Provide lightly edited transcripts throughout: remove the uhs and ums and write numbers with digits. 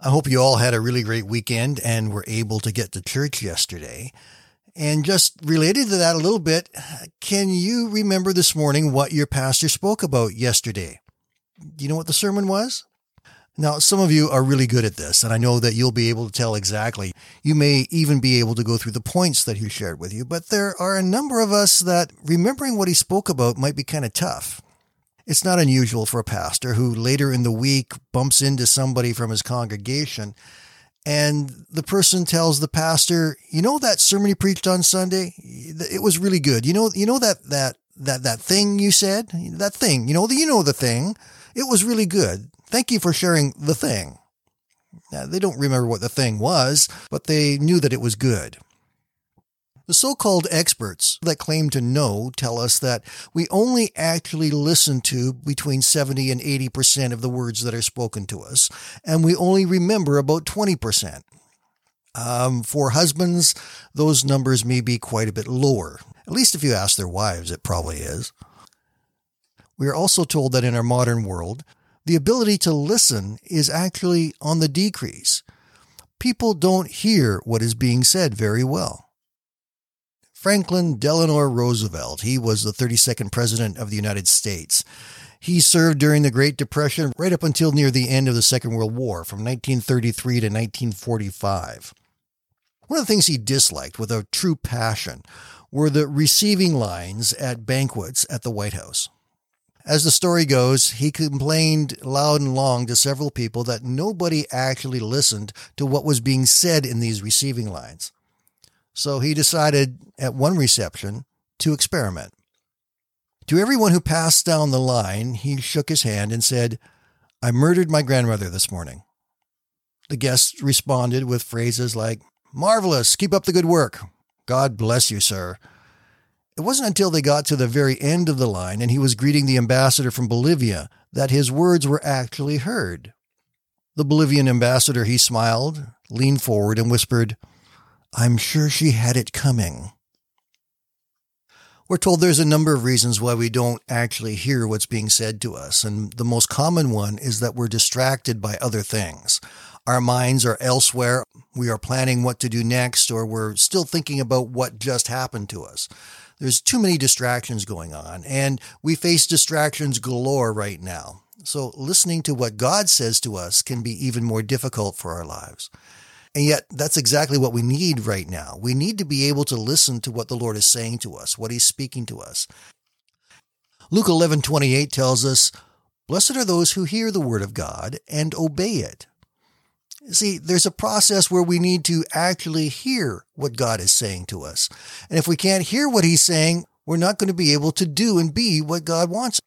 I hope you all had a really great weekend and were able to get to church yesterday. And just related to that a little bit, can you remember this morning what your pastor spoke about yesterday? Do you know what the sermon was? Now, some of you are really good at this, and I know that you'll be able to tell exactly. You may even be able to go through the points that he shared with you, but there are a number of us that remembering what he spoke about might be kind of tough. It's not unusual for a pastor who later in the week bumps into somebody from his congregation and the person tells the pastor, you know that sermon you preached on Sunday? It was really good. You know that thing you said? That thing, the thing. It was really good. Thank you for sharing the thing. Now, they don't remember what the thing was, but they knew that it was good. The so-called experts that claim to know tell us that we only actually listen to between 70 and 80% of the words that are spoken to us, and we only remember about 20%. For husbands, those numbers may be quite a bit lower. At least if you ask their wives, it probably is. We are also told that in our modern world, the ability to listen is actually on the decrease. People don't hear what is being said very well. Franklin Delano Roosevelt, he was the 32nd President of the United States. He served during the Great Depression right up until near the end of the Second World War, from 1933 to 1945. One of the things he disliked with a true passion were the receiving lines at banquets at the White House. As the story goes, he complained loud and long to several people that nobody actually listened to what was being said in these receiving lines. So he decided at one reception to experiment. To everyone who passed down the line, he shook his hand and said, "I murdered my grandmother this morning." The guests responded with phrases like, "Marvelous, keep up the good work. God bless you, sir." It wasn't until they got to the very end of the line and he was greeting the ambassador from Bolivia that his words were actually heard. The Bolivian ambassador, he smiled, leaned forward and whispered, "I'm sure she had it coming." We're told there's a number of reasons why we don't actually hear what's being said to us, and the most common one is that we're distracted by other things. Our minds are elsewhere, we are planning what to do next, or we're still thinking about what just happened to us. There's too many distractions going on, and we face distractions galore right now. So listening to what God says to us can be even more difficult for our lives. And yet, that's exactly what we need right now. We need to be able to listen to what the Lord is saying to us, what he's speaking to us. Luke 11:28 tells us, "Blessed are those who hear the word of God and obey it." See, there's a process where we need to actually hear what God is saying to us. And if we can't hear what he's saying, we're not going to be able to do and be what God wants.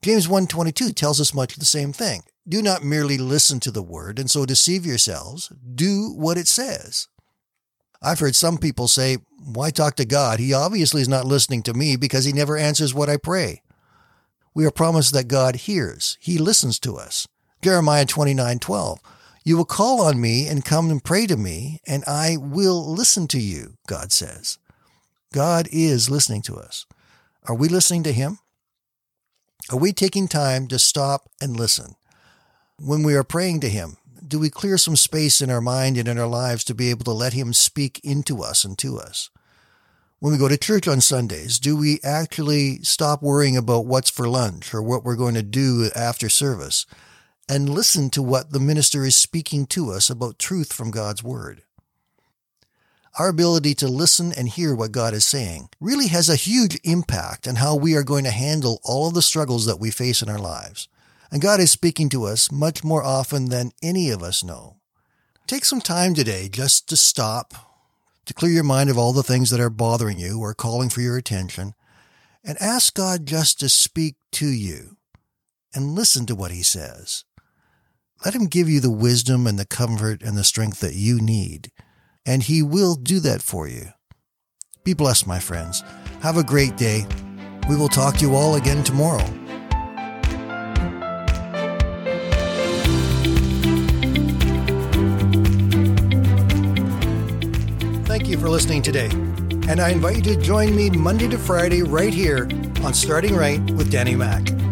James 1:22 tells us much the same thing. "Do not merely listen to the word and so deceive yourselves. Do what it says." I've heard some people say, "Why talk to God? He obviously is not listening to me because he never answers what I pray." We are promised that God hears. He listens to us. Jeremiah 29:12, "You will call on me and come and pray to me, and I will listen to you," God says. God is listening to us. Are we listening to him? Are we taking time to stop and listen? When we are praying to him, do we clear some space in our mind and in our lives to be able to let him speak into us and to us? When we go to church on Sundays, do we actually stop worrying about what's for lunch or what we're going to do after service and listen to what the minister is speaking to us about truth from God's word? Our ability to listen and hear what God is saying really has a huge impact on how we are going to handle all of the struggles that we face in our lives. And God is speaking to us much more often than any of us know. Take some time today just to stop, to clear your mind of all the things that are bothering you or calling for your attention, and ask God just to speak to you and listen to what he says. Let him give you the wisdom and the comfort and the strength that you need. and he will do that for you. Be blessed, my friends. Have a great day. We will talk to you all again tomorrow. Thank you for listening today. And I invite you to join me Monday to Friday right here on Starting Right with Danny Mack.